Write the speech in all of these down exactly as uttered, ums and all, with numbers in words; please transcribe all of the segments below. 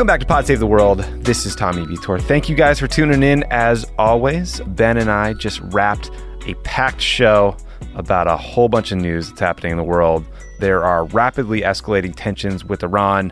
Welcome back to Pod Save the World. This is Tommy Vitor. Thank you guys for tuning in. As always, Ben and I just wrapped a packed show about a whole bunch of news that's happening in the world. There are rapidly escalating tensions with Iran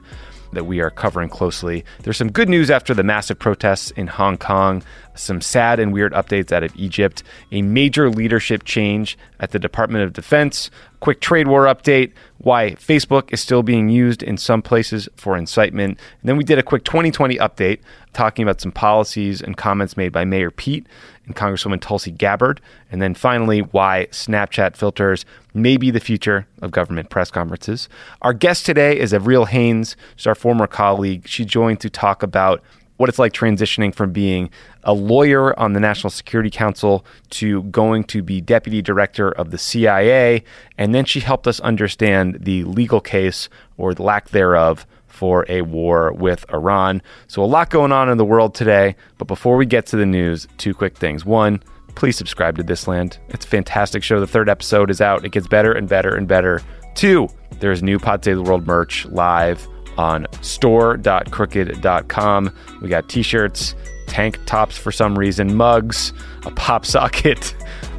that we are covering closely. There's some good news after the massive protests in Hong Kong, some sad and weird updates out of Egypt, a major leadership change at the Department of Defense, quick trade war update, why Facebook is still being used in some places for incitement. And then we did a quick twenty twenty update talking about some policies and comments made by Mayor Pete and Congresswoman Tulsi Gabbard. And then finally, why Snapchat filters may be the future of government press conferences. Our guest today is Avril Haines. She's our former colleague. She joined to talk about what it's like transitioning from being a lawyer on the National Security Council to going to be deputy director of the C I A. And then she helped us understand the legal case, or the lack thereof, for a war with Iran. So a lot going on in the world today. But before we get to the news, two quick things. One, please subscribe to This Land. It's a fantastic show. The third episode is out. It gets better and better and better. Two, there's new Pod Save the World merch live on store dot crooked dot com. We got t-shirts, tank tops for some reason, mugs, a pop socket,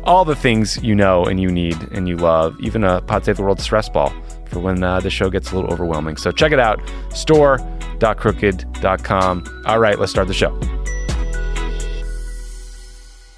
all the things you know and you need and you love, even a Pod Save the World stress ball for when uh, the show gets a little overwhelming. So check it out, store dot crooked dot com. All right, let's start the show.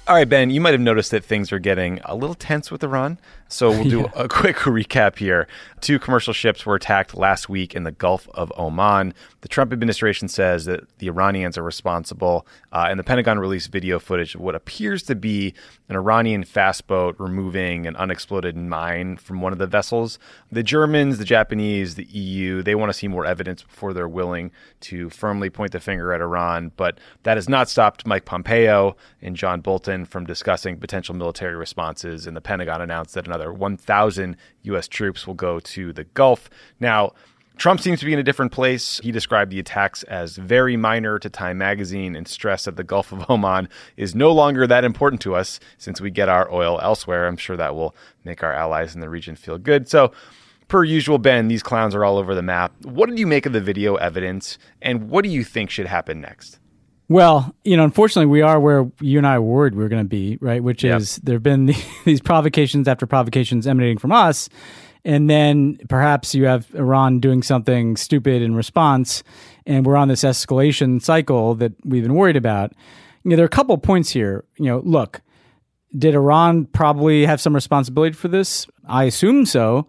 All right, Ben, you might have noticed that things are getting a little tense with Iran, so we'll do yeah. a quick recap here. Two commercial ships were attacked last week in the Gulf of Oman. The Trump administration says that the Iranians are responsible, uh, and the Pentagon released video footage of what appears to be an Iranian fast boat removing an unexploded mine from one of the vessels. The Germans, the Japanese, the E U, they want to see more evidence before they're willing to firmly point the finger at Iran, but that has not stopped Mike Pompeo and John Bolton from discussing potential military responses, and the Pentagon announced that another one thousand U S troops will go to the Gulf. Now, Trump seems to be in a different place. He described the attacks as very minor to Time magazine and stressed that the Gulf of Oman is no longer that important to us since we get our oil elsewhere. I'm sure that will make our allies in the region feel good. So, per usual, Ben, these clowns are all over the map. What did you make of the video evidence, and what do you think should happen next? Well, you know, unfortunately, we are where you and I were worried we were going to be, right? Which yep. is there have been the, these provocations after provocations emanating from us. And then perhaps you have Iran doing something stupid in response. And we're on this escalation cycle that we've been worried about. You know, there are a couple of points here. You know, look, did Iran probably have some responsibility for this? I assume so.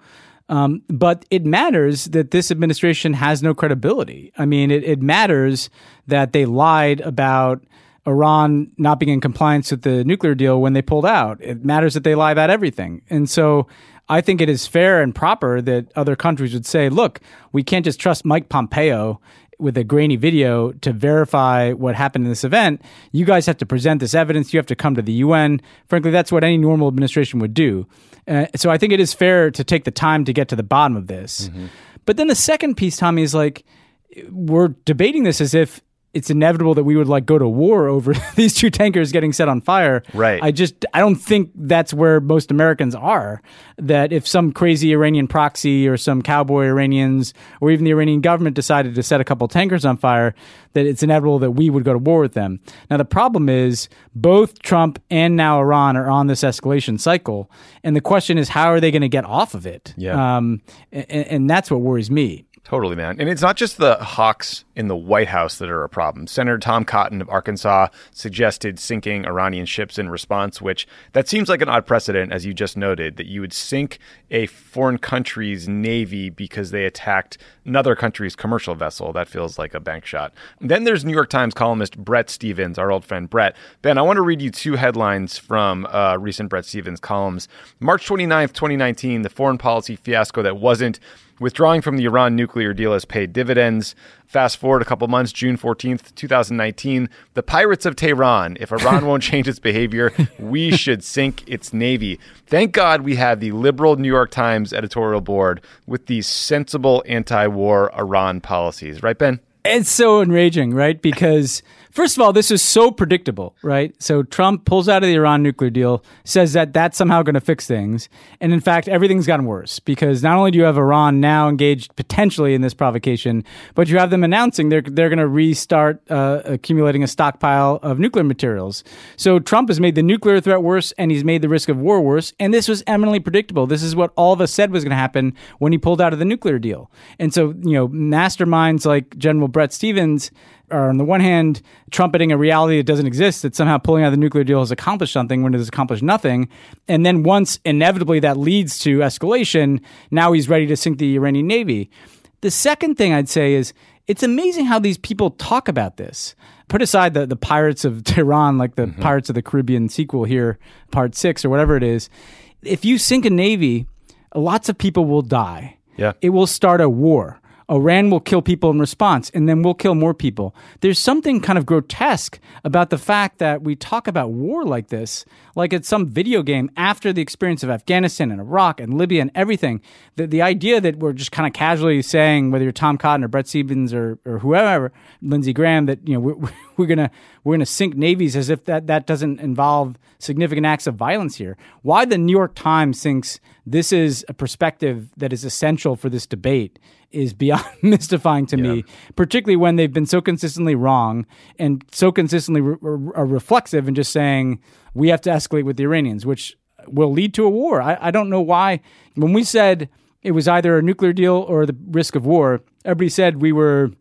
Um, but it matters that this administration has no credibility. I mean, it, it matters that they lied about Iran not being in compliance with the nuclear deal when they pulled out. It matters that they lie about everything. And so I think it is fair and proper that other countries would say, look, we can't just trust Mike Pompeo with a grainy video to verify what happened in this event. You guys have to present this evidence. You have to come to the U N. Frankly, that's what any normal administration would do. Uh, so I think it is fair to take the time to get to the bottom of this. Mm-hmm. But then the second piece, Tommy, is like, we're debating this as if it's inevitable that we would like go to war over these two tankers getting set on fire. Right. I just, I don't think that's where most Americans are, that if some crazy Iranian proxy or some cowboy Iranians or even the Iranian government decided to set a couple tankers on fire, that it's inevitable that we would go to war with them. Now, the problem is both Trump and now Iran are on this escalation cycle. And the question is, how are they going to get off of it? Yeah. Um, and, and that's what worries me. Totally, man. And it's not just the hawks in the White House that are a problem. Senator Tom Cotton of Arkansas suggested sinking Iranian ships in response, which that seems like an odd precedent, as you just noted, that you would sink a foreign country's navy because they attacked another country's commercial vessel. That feels like a bank shot. Then there's New York Times columnist Brett Stevens, our old friend Brett. Ben, I want to read you two headlines from uh, recent Brett Stevens columns. March twenty-ninth, twenty nineteen, the foreign policy fiasco that wasn't. Withdrawing from the Iran nuclear deal has paid dividends. Fast forward a couple months, June fourteenth, twenty nineteen. The pirates of Tehran. If Iran won't change its behavior, we should sink its navy. Thank God we have the liberal New York Times editorial board with these sensible anti-war Iran policies. Right, Ben? It's so enraging, right? Because First of all, this is so predictable, right? So Trump pulls out of the Iran nuclear deal, says that that's somehow going to fix things. And in fact, everything's gotten worse because not only do you have Iran now engaged potentially in this provocation, but you have them announcing they're, they're going to restart uh, accumulating a stockpile of nuclear materials. So Trump has made the nuclear threat worse and he's made the risk of war worse. And this was eminently predictable. This is what all of us said was going to happen when he pulled out of the nuclear deal. And so, you know, masterminds like General Brett Stevens are on the one hand trumpeting a reality that doesn't exist, that somehow pulling out the nuclear deal has accomplished something when it has accomplished nothing. And then once inevitably that leads to escalation, now he's ready to sink the Iranian Navy. The second thing I'd say is it's amazing how these people talk about this. Put aside the, the Pirates of Tehran, like the mm-hmm. Pirates of the Caribbean sequel here, part six or whatever it is. If you sink a navy, lots of people will die. Yeah. It will start a war. Iran will kill people in response, and then we'll kill more people. There's something kind of grotesque about the fact that we talk about war like this, like it's some video game after the experience of Afghanistan and Iraq and Libya and everything. The, the idea that we're just kind of casually saying, whether you're Tom Cotton or Brett Stevens or, or whoever, Lindsey Graham, that you know we're, we're gonna we're gonna sink navies as if that, that doesn't involve significant acts of violence here. Why the New York Times thinks this is a perspective that is essential for this debate is beyond mystifying to yeah. me, particularly when they've been so consistently wrong and so consistently re- re- reflexive in just saying we have to escalate with the Iranians, which will lead to a war. I, I don't know why. When we said it was either a nuclear deal or the risk of war, everybody said we were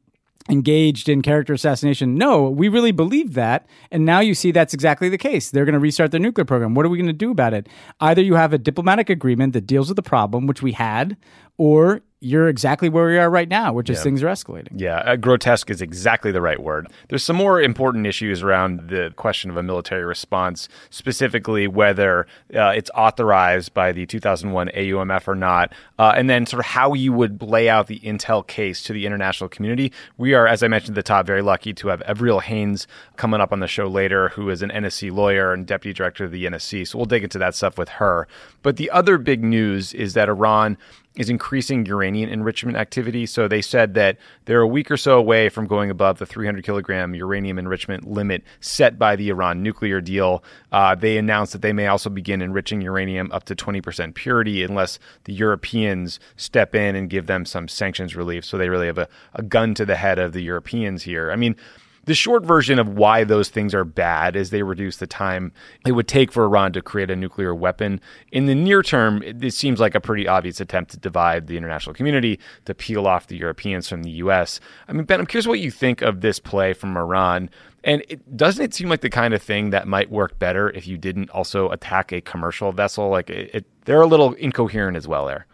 engaged in character assassination. No, we really believe that. And now you see that's exactly the case. They're going to restart their nuclear program. What are we going to do about it? Either you have a diplomatic agreement that deals with the problem, which we had, or you're exactly where we are right now, which is yeah. things are escalating. Yeah, uh, grotesque is exactly the right word. There's some more important issues around the question of a military response, specifically whether uh, it's authorized by the two thousand one A U M F or not, uh, and then sort of how you would lay out the intel case to the international community. We are, as I mentioned at the top, very lucky to have Avril Haines coming up on the show later, who is an N S C lawyer and deputy director of the N S C, so we'll dig into that stuff with her. But the other big news is that Iran is increasing uranium enrichment activity. So they said that they're a week or so away from going above the three hundred kilogram uranium enrichment limit set by the Iran nuclear deal. Uh, they announced that they may also begin enriching uranium up to twenty percent purity unless the Europeans step in and give them some sanctions relief. So they really have a, a gun to the head of the Europeans here. I mean, the short version of why those things are bad is they reduce the time it would take for Iran to create a nuclear weapon. In the near term, it seems like a pretty obvious attempt to divide the international community, to peel off the Europeans from the U S. I mean, Ben, I'm curious what you think of this play from Iran. And it, doesn't it seem like the kind of thing that might work better if you didn't also attack a commercial vessel? Like, it, it, they're a little incoherent as well there.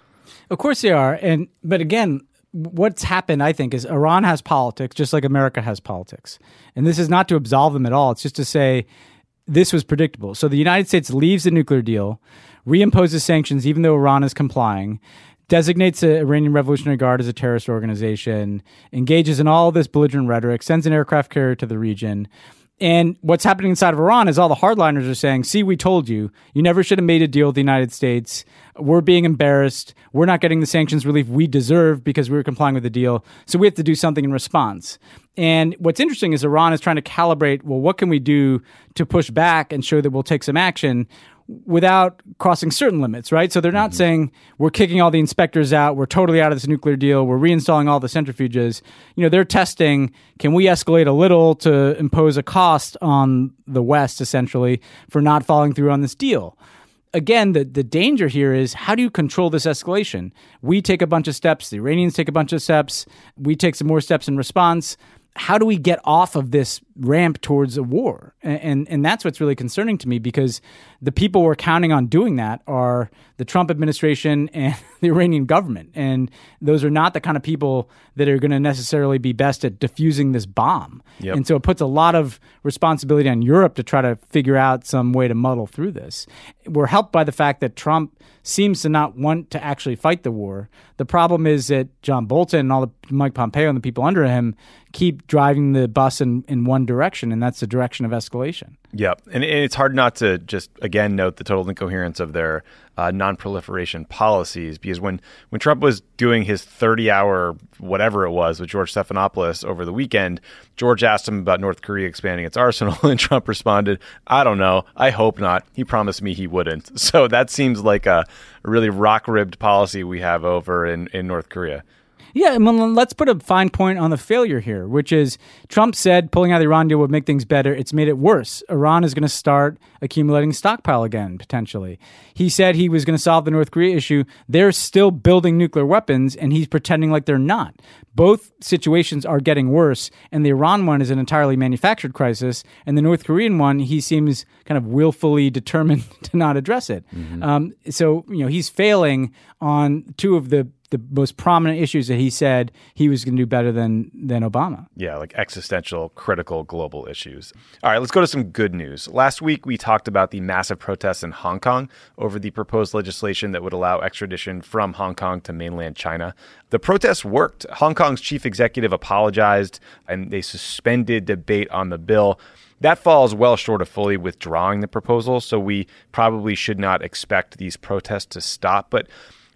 Of course they are. And but again, what's happened, I think, is Iran has politics, just like America has politics. And this is not to absolve them at all. It's just to say this was predictable. So the United States leaves the nuclear deal, reimposes sanctions, even though Iran is complying, designates the Iranian Revolutionary Guard as a terrorist organization, engages in all this belligerent rhetoric, sends an aircraft carrier to the region. And what's happening inside of Iran is all the hardliners are saying, see, we told you, you never should have made a deal with the United States. We're being embarrassed. We're not getting the sanctions relief we deserve because we were complying with the deal. So we have to do something in response. And what's interesting is Iran is trying to calibrate, well, what can we do to push back and show that we'll take some action without crossing certain limits, right? So they're not mm-hmm. saying we're kicking all the inspectors out, we're totally out of this nuclear deal, we're reinstalling all the centrifuges. You know, they're testing, can we escalate a little to impose a cost on the West, essentially, for not following through on this deal? Again, the, the danger here is how do you control this escalation? We take a bunch of steps, the Iranians take a bunch of steps, we take some more steps in response. How do we get off of this ramp towards a war? And, and and that's what's really concerning to me, because the people we're counting on doing that are the Trump administration and the Iranian government. And those are not the kind of people that are going to necessarily be best at defusing this bomb. Yep. And so it puts a lot of responsibility on Europe to try to figure out some way to muddle through this. We're helped by the fact that Trump seems to not want to actually fight the war. The problem is that John Bolton and all the Mike Pompeo and the people under him keep driving the bus in, in one direction, and that's the direction of escalation. Yeah, and it's hard not to just, again, note the total incoherence of their uh, non-proliferation policies, because when, when Trump was doing his thirty-hour whatever it was with George Stephanopoulos over the weekend, George asked him about North Korea expanding its arsenal, and Trump responded, I don't know, I hope not. He promised me he wouldn't. So that seems like a really rock-ribbed policy we have over in, in North Korea. Yeah, I mean, let's put a fine point on the failure here, which is Trump said pulling out of the Iran deal would make things better. It's made it worse. Iran is going to start accumulating stockpile again, potentially. He said he was going to solve the North Korea issue. They're still building nuclear weapons, and he's pretending like they're not. Both situations are getting worse, and the Iran one is an entirely manufactured crisis, and the North Korean one, he seems kind of willfully determined to not address it. Mm-hmm. Um, so, you know, he's failing on two of the the most prominent issues that he said he was going to do better than than Obama. Yeah, like existential, critical global issues. All right, let's go to some good news. Last week, we talked about the massive protests in Hong Kong over the proposed legislation that would allow extradition from Hong Kong to mainland China. The protests worked. Hong Kong's chief executive apologized, and they suspended debate on the bill. That falls well short of fully withdrawing the proposal, so we probably should not expect these protests to stop. But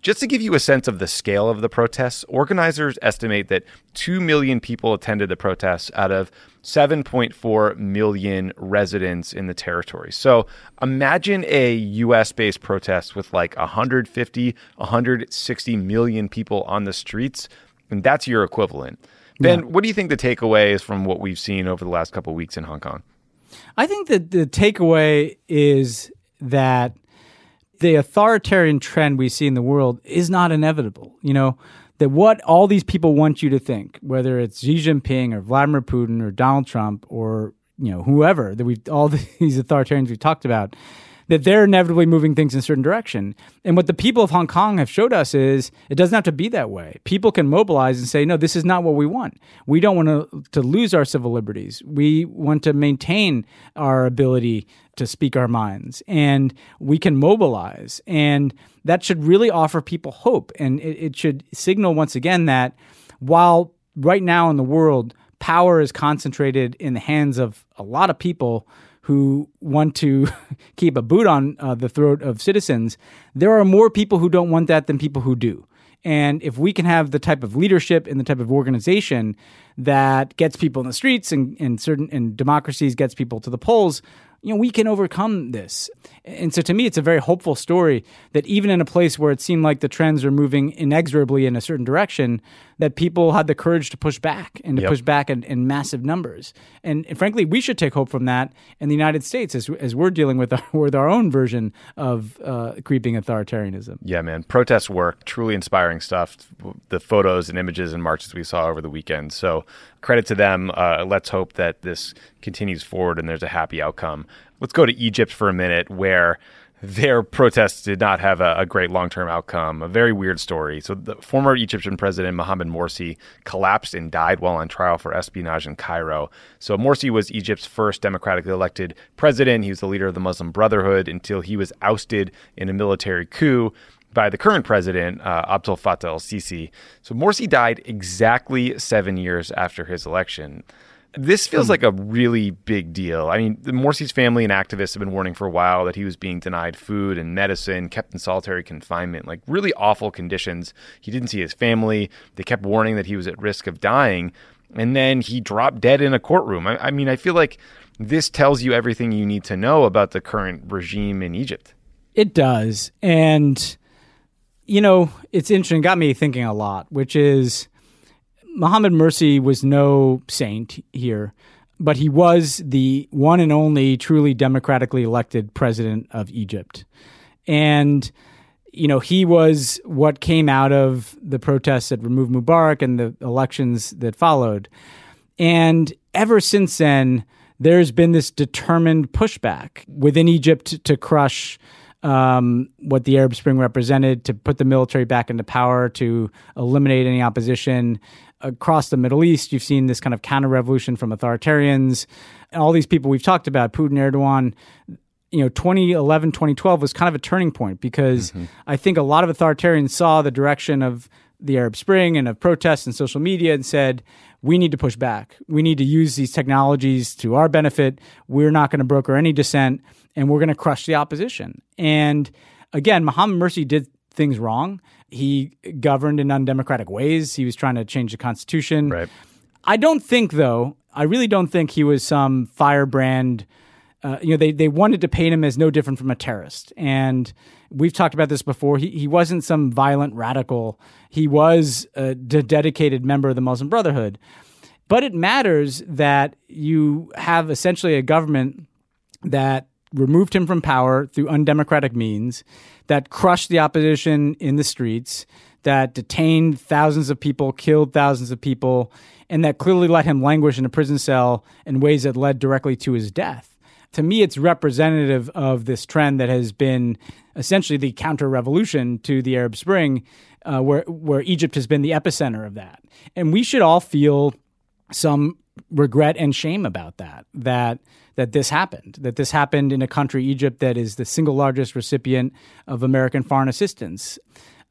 just to give you a sense of the scale of the protests, organizers estimate that two million people attended the protests out of seven point four million residents in the territory. So imagine a U S-based protest with like one hundred fifty, one hundred sixty million people on the streets, and that's your equivalent. Ben, yeah. What do you think the takeaway is from what we've seen over the last couple of weeks in Hong Kong? I think that the takeaway is that the authoritarian trend we see in the world is not inevitable. You know, that what all these people want you to think, whether it's Xi Jinping or Vladimir Putin or Donald Trump or, you know, whoever, that we've all these authoritarians we've talked about, that they're inevitably moving things in a certain direction. And what the people of Hong Kong have showed us is it doesn't have to be that way. People can mobilize and say, no, this is not what we want. We don't want to, to lose our civil liberties. We want to maintain our ability to speak our minds. And we can mobilize. And that should really offer people hope. And it, it should signal once again that while right now in the world, power is concentrated in the hands of a lot of people who want to keep a boot on uh, the throat of citizens, there are more people who don't want that than people who do. And if we can have the type of leadership and the type of organization that gets people in the streets and, and certain and democracies gets people to the polls, you know, we can overcome this. And so to me, it's a very hopeful story that even in a place where it seemed like the trends are moving inexorably in a certain direction, that people had the courage to push back and to yep. push back in, in massive numbers. And, and frankly, we should take hope from that in the United States as as we're dealing with our, with our own version of uh, creeping authoritarianism. Yeah, man. Protests work. Truly inspiring stuff. The photos and images and marches we saw over the weekend. So credit to them. Uh, let's hope that this continues forward and there's a happy outcome. Let's go to Egypt for a minute, where their protests did not have a, a great long-term outcome, a very weird story. So the former Egyptian president, Mohamed Morsi, collapsed and died while on trial for espionage in Cairo. So Morsi was Egypt's first democratically elected president. He was the leader of the Muslim Brotherhood until he was ousted in a military coup by the current president, uh, Abdel Fattah el-Sisi. So Morsi died exactly seven years after his election. This feels like a really big deal. I mean, Morsi's family and activists have been warning for a while that he was being denied food and medicine, kept in solitary confinement, like really awful conditions. He didn't see his family. They kept warning that he was at risk of dying. And then he dropped dead in a courtroom. I, I mean, I feel like this tells you everything you need to know about the current regime in Egypt. It does. And, you know, it's interesting. It got me thinking a lot, which is, Mohamed Morsi was no saint here, but he was the one and only truly democratically elected president of Egypt. And, you know, he was what came out of the protests that removed Mubarak and the elections that followed. And ever since then, there's been this determined pushback within Egypt to crush Um, what the Arab Spring represented, to put the military back into power, to eliminate any opposition. Across the Middle East, you've seen this kind of counter-revolution from authoritarians. And all these people we've talked about, Putin, Erdogan, you know, twenty eleven, twenty twelve was kind of a turning point because mm-hmm. I think a lot of authoritarians saw the direction of the Arab Spring and of protests and social media and said, we need to push back. We need to use these technologies to our benefit. We're not going to broker any dissent, and we're going to crush the opposition. And again, Mohamed Morsi did things wrong. He governed in undemocratic ways. He was trying to change the Constitution. Right. I don't think, though, I really don't think he was some firebrand. Uh, you know, they, they wanted to paint him as no different from a terrorist. And we've talked about this before. He he wasn't some violent radical. He was a d- dedicated member of the Muslim Brotherhood. But it matters that you have essentially a government that removed him from power through undemocratic means, that crushed the opposition in the streets, that detained thousands of people, killed thousands of people, and that clearly let him languish in a prison cell in ways that led directly to his death. To me, it's representative of this trend that has been essentially the counter-revolution to the Arab Spring, uh, where where Egypt has been the epicenter of that. And we should all feel some regret and shame about that, that that this happened, that this happened in a country, Egypt, that is the single largest recipient of American foreign assistance.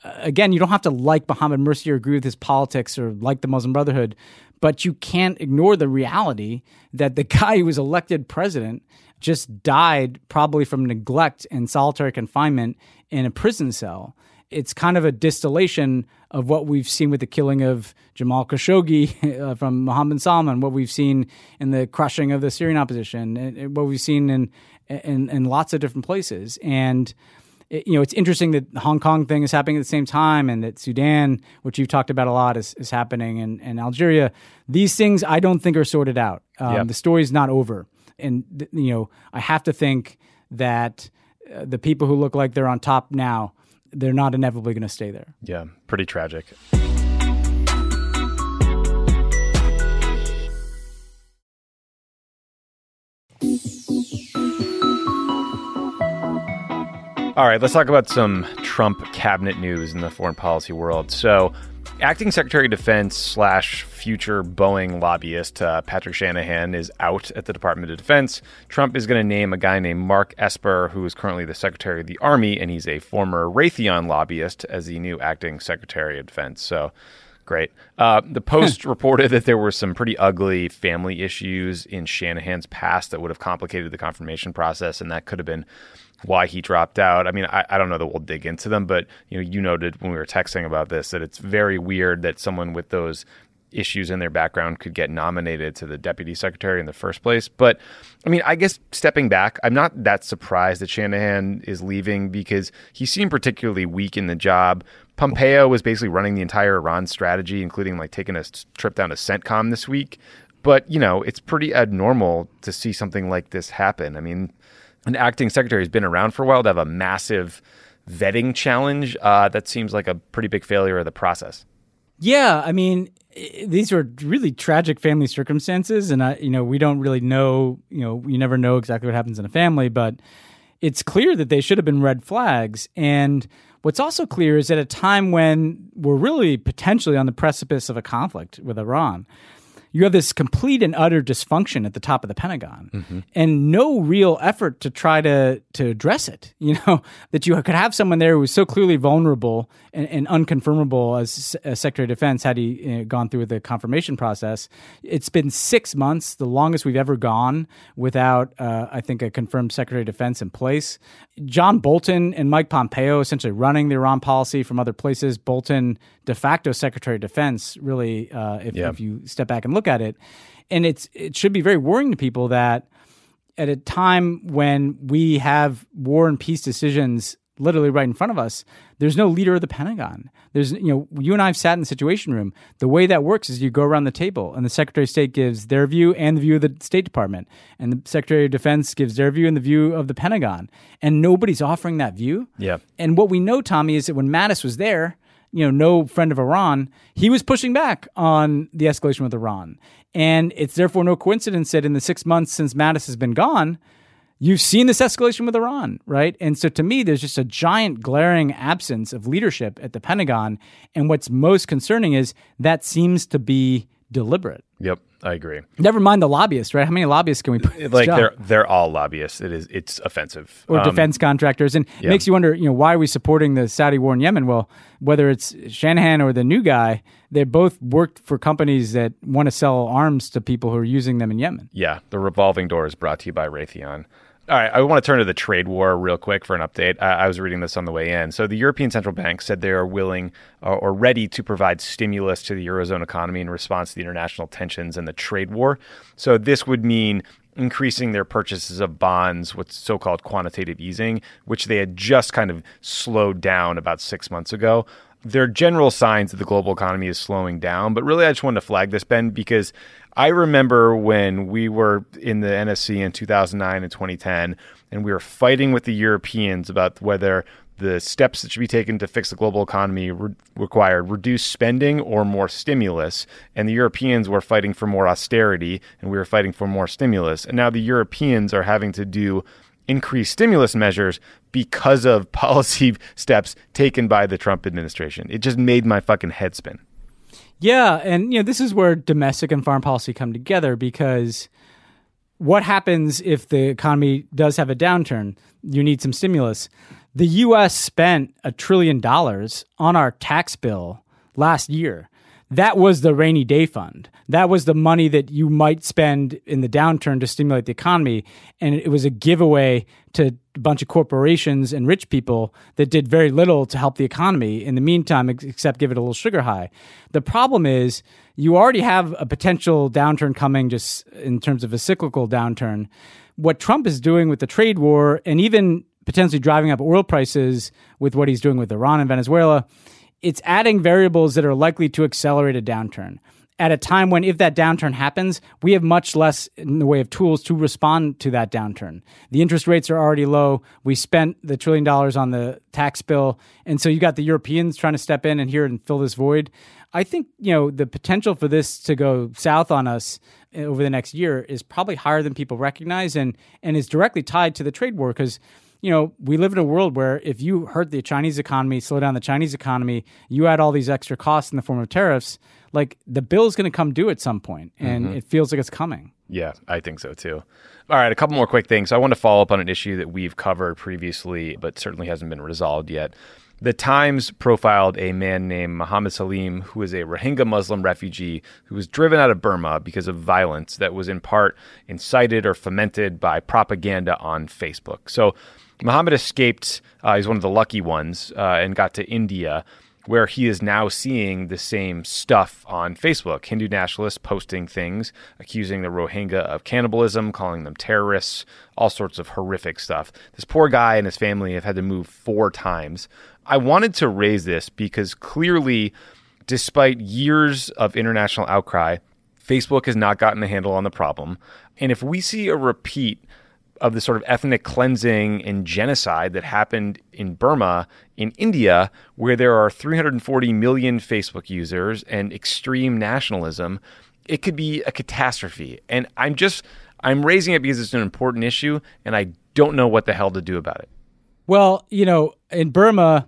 Uh, again, you don't have to like Mohamed Morsi or agree with his politics or like the Muslim Brotherhood, but you can't ignore the reality that the guy who was elected president just died probably from neglect and solitary confinement in a prison cell. It's kind of a distillation of what we've seen with the killing of Jamal Khashoggi uh, from Mohammed Salman, what we've seen in the crushing of the Syrian opposition, and, and what we've seen in, in in lots of different places. And it, you know, it's interesting that the Hong Kong thing is happening at the same time, and that Sudan, which you've talked about a lot, is, is happening, and, and Algeria. These things I don't think are sorted out. Um, yep. The story's not over. And, th- you know, I have to think that uh, the people who look like they're on top now, they're not inevitably going to stay there. Yeah, pretty tragic. All right, let's talk about some Trump cabinet news in the foreign policy world. So, Acting Secretary of Defense slash future Boeing lobbyist uh, Patrick Shanahan is out at the Department of Defense. Trump is going to name a guy named Mark Esper, who is currently the Secretary of the Army, and he's a former Raytheon lobbyist, as the new Acting Secretary of Defense. So, great. Uh, the Post reported that there were some pretty ugly family issues in Shanahan's past that would have complicated the confirmation process, and that could have been why he dropped out. I mean, I, I don't know that we'll dig into them, but you know, you noted when we were texting about this that it's very weird that someone with those issues in their background could get nominated to the deputy secretary in the first place. But I mean, I guess stepping back, I'm not that surprised that Shanahan is leaving because he seemed particularly weak in the job. Pompeo was basically running the entire Iran strategy, including like taking a trip down to CENTCOM this week. But, you know, it's pretty abnormal to see something like this happen. I mean, an acting secretary has been around for a while to have a massive vetting challenge. Uh, that seems like a pretty big failure of the process. Yeah, I mean, these were really tragic family circumstances, and I, you know, we don't really know. You know, you never know exactly what happens in a family, but it's clear that they should have been red flags. And what's also clear is at a time when we're really potentially on the precipice of a conflict with Iran, you have this complete and utter dysfunction at the top of the Pentagon, mm-hmm. and no real effort to try to to address it. You know, that you could have someone there who was so clearly vulnerable and, and unconfirmable as, as Secretary of Defense had he you know, gone through the confirmation process. It's been six months, the longest we've ever gone without, uh, I think, a confirmed Secretary of Defense in place. John Bolton and Mike Pompeo essentially running the Iran policy from other places. Bolton, de facto Secretary of Defense, really, uh, if, yeah. if you step back and look at it. And it's it should be very worrying to people that at a time when we have war and peace decisions literally right in front of us, there's no leader of the Pentagon. There's, you know, you and I have sat in the Situation Room. The way that works is you go around the table and the Secretary of State gives their view and the view of the State Department. And the Secretary of Defense gives their view and the view of the Pentagon. And nobody's offering that view. Yeah. And what we know, Tommy, is that when Mattis was there, you know, no friend of Iran, he was pushing back on the escalation with Iran. And it's therefore no coincidence that in the six months since Mattis has been gone, you've seen this escalation with Iran, right? And so to me, there's just a giant glaring absence of leadership at the Pentagon. And what's most concerning is that seems to be deliberate. Yep, I agree. Never mind the lobbyists, right? How many lobbyists can we put in this like job? They're they're all lobbyists. It is it's offensive. Or um, defense contractors, and yeah. it makes you wonder, you know, why are we supporting the Saudi war in Yemen? Well, whether it's Shanahan or the new guy, they both worked for companies that want to sell arms to people who are using them in Yemen. Yeah, the revolving door is brought to you by Raytheon. All right, I want to turn to the trade war real quick for an update. I, I was reading this on the way in. So the European Central Bank said they are willing uh, or ready to provide stimulus to the Eurozone economy in response to the international tensions and the trade war. So this would mean increasing their purchases of bonds with so-called quantitative easing, which they had just kind of slowed down about six months ago. There are general signs that the global economy is slowing down, but really I just wanted to flag this, Ben, because I remember when we were in the N S C in two thousand nine and twenty ten, and we were fighting with the Europeans about whether the steps that should be taken to fix the global economy re- required reduced spending or more stimulus. And the Europeans were fighting for more austerity, and we were fighting for more stimulus. And now the Europeans are having to do increased stimulus measures because of policy steps taken by the Trump administration. It just made my fucking head spin. Yeah, and you know, this is where domestic and foreign policy come together, because what happens if the economy does have a downturn? You need some stimulus. The U S spent a trillion dollars on our tax bill last year. That was the rainy day fund. That was the money that you might spend in the downturn to stimulate the economy. And it was a giveaway to a bunch of corporations and rich people that did very little to help the economy in the meantime, except give it a little sugar high. The problem is you already have a potential downturn coming just in terms of a cyclical downturn. What Trump is doing with the trade war, and even potentially driving up oil prices with what he's doing with Iran and Venezuela, it's adding variables that are likely to accelerate a downturn at a time when, if that downturn happens, we have much less in the way of tools to respond to that downturn. The interest rates are already low. We spent the trillion dollars on the tax bill. And so you got the Europeans trying to step in and here and fill this void. I think, you know, the potential for this to go south on us over the next year is probably higher than people recognize, and, and is directly tied to the trade war, because you know, we live in a world where if you hurt the Chinese economy, slow down the Chinese economy, you add all these extra costs in the form of tariffs, like the bill is going to come due at some point, and mm-hmm. it feels like it's coming. Yeah, I think so too. All right, a couple more quick things. I want to follow up on an issue that we've covered previously, but certainly hasn't been resolved yet. The Times profiled a man named Mohammed Salim, who is a Rohingya Muslim refugee who was driven out of Burma because of violence that was in part incited or fomented by propaganda on Facebook. So Mohammed escaped, uh, he's one of the lucky ones, uh, and got to India, where he is now seeing the same stuff on Facebook. Hindu nationalists posting things, accusing the Rohingya of cannibalism, calling them terrorists, all sorts of horrific stuff. This poor guy and his family have had to move four times. I wanted to raise this because clearly, despite years of international outcry, Facebook has not gotten a handle on the problem. And if we see a repeat of the sort of ethnic cleansing and genocide that happened in Burma, in India, where there are three hundred forty million Facebook users and extreme nationalism, it could be a catastrophe. And I'm just, I'm raising it because it's an important issue, and I don't know what the hell to do about it. Well, you know, in Burma,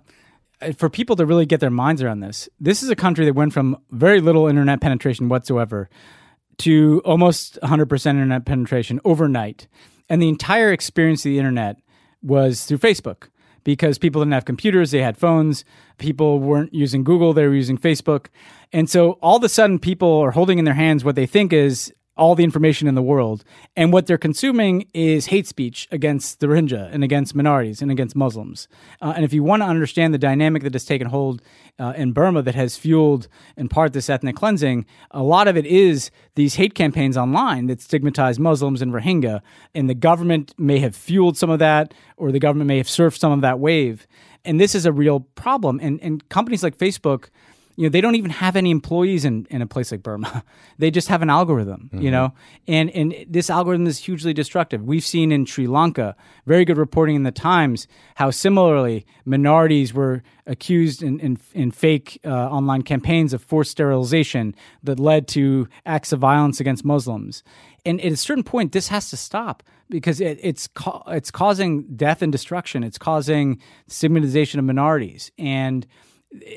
for people to really get their minds around this, this is a country that went from very little internet penetration whatsoever to almost one hundred percent internet penetration overnight. And the entire experience of the internet was through Facebook, because people didn't have computers, they had phones, people weren't using Google, they were using Facebook. And so all of a sudden people are holding in their hands what they think is all the information in the world. And what they're consuming is hate speech against the Rohingya and against minorities and against Muslims. Uh, and if you want to understand the dynamic that has taken hold uh, in Burma that has fueled in part this ethnic cleansing, a lot of it is these hate campaigns online that stigmatize Muslims and Rohingya. And the government may have fueled some of that, or the government may have surfed some of that wave. And this is a real problem. And, and companies like Facebook, you know, they don't even have any employees in, in a place like Burma. They just have an algorithm, mm-hmm. you know, and, and this algorithm is hugely destructive. We've seen in Sri Lanka, very good reporting in the Times, how similarly minorities were accused in, in, in fake uh, online campaigns of forced sterilization that led to acts of violence against Muslims. And at a certain point, this has to stop, because it, it's ca- it's causing death and destruction. It's causing stigmatization of minorities. And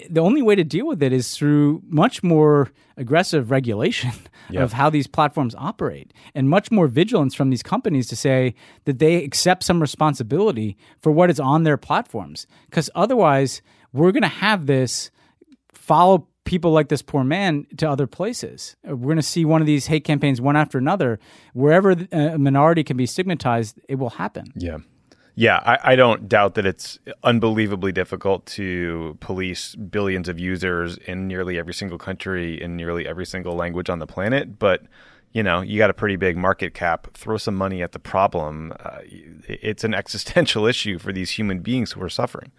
the only way to deal with it is through much more aggressive regulation yep. of how these platforms operate, and much more vigilance from these companies to say that they accept some responsibility for what is on their platforms. Because otherwise, we're going to have this follow people like this poor man to other places. We're going to see one of these hate campaigns, one after another. Wherever a minority can be stigmatized, it will happen. Yeah. Yeah, I, I don't doubt that it's unbelievably difficult to police billions of users in nearly every single country, in nearly every single language on the planet. But, you know, you got a pretty big market cap. Throw some money at the problem. Uh, it's an existential issue for these human beings who are suffering.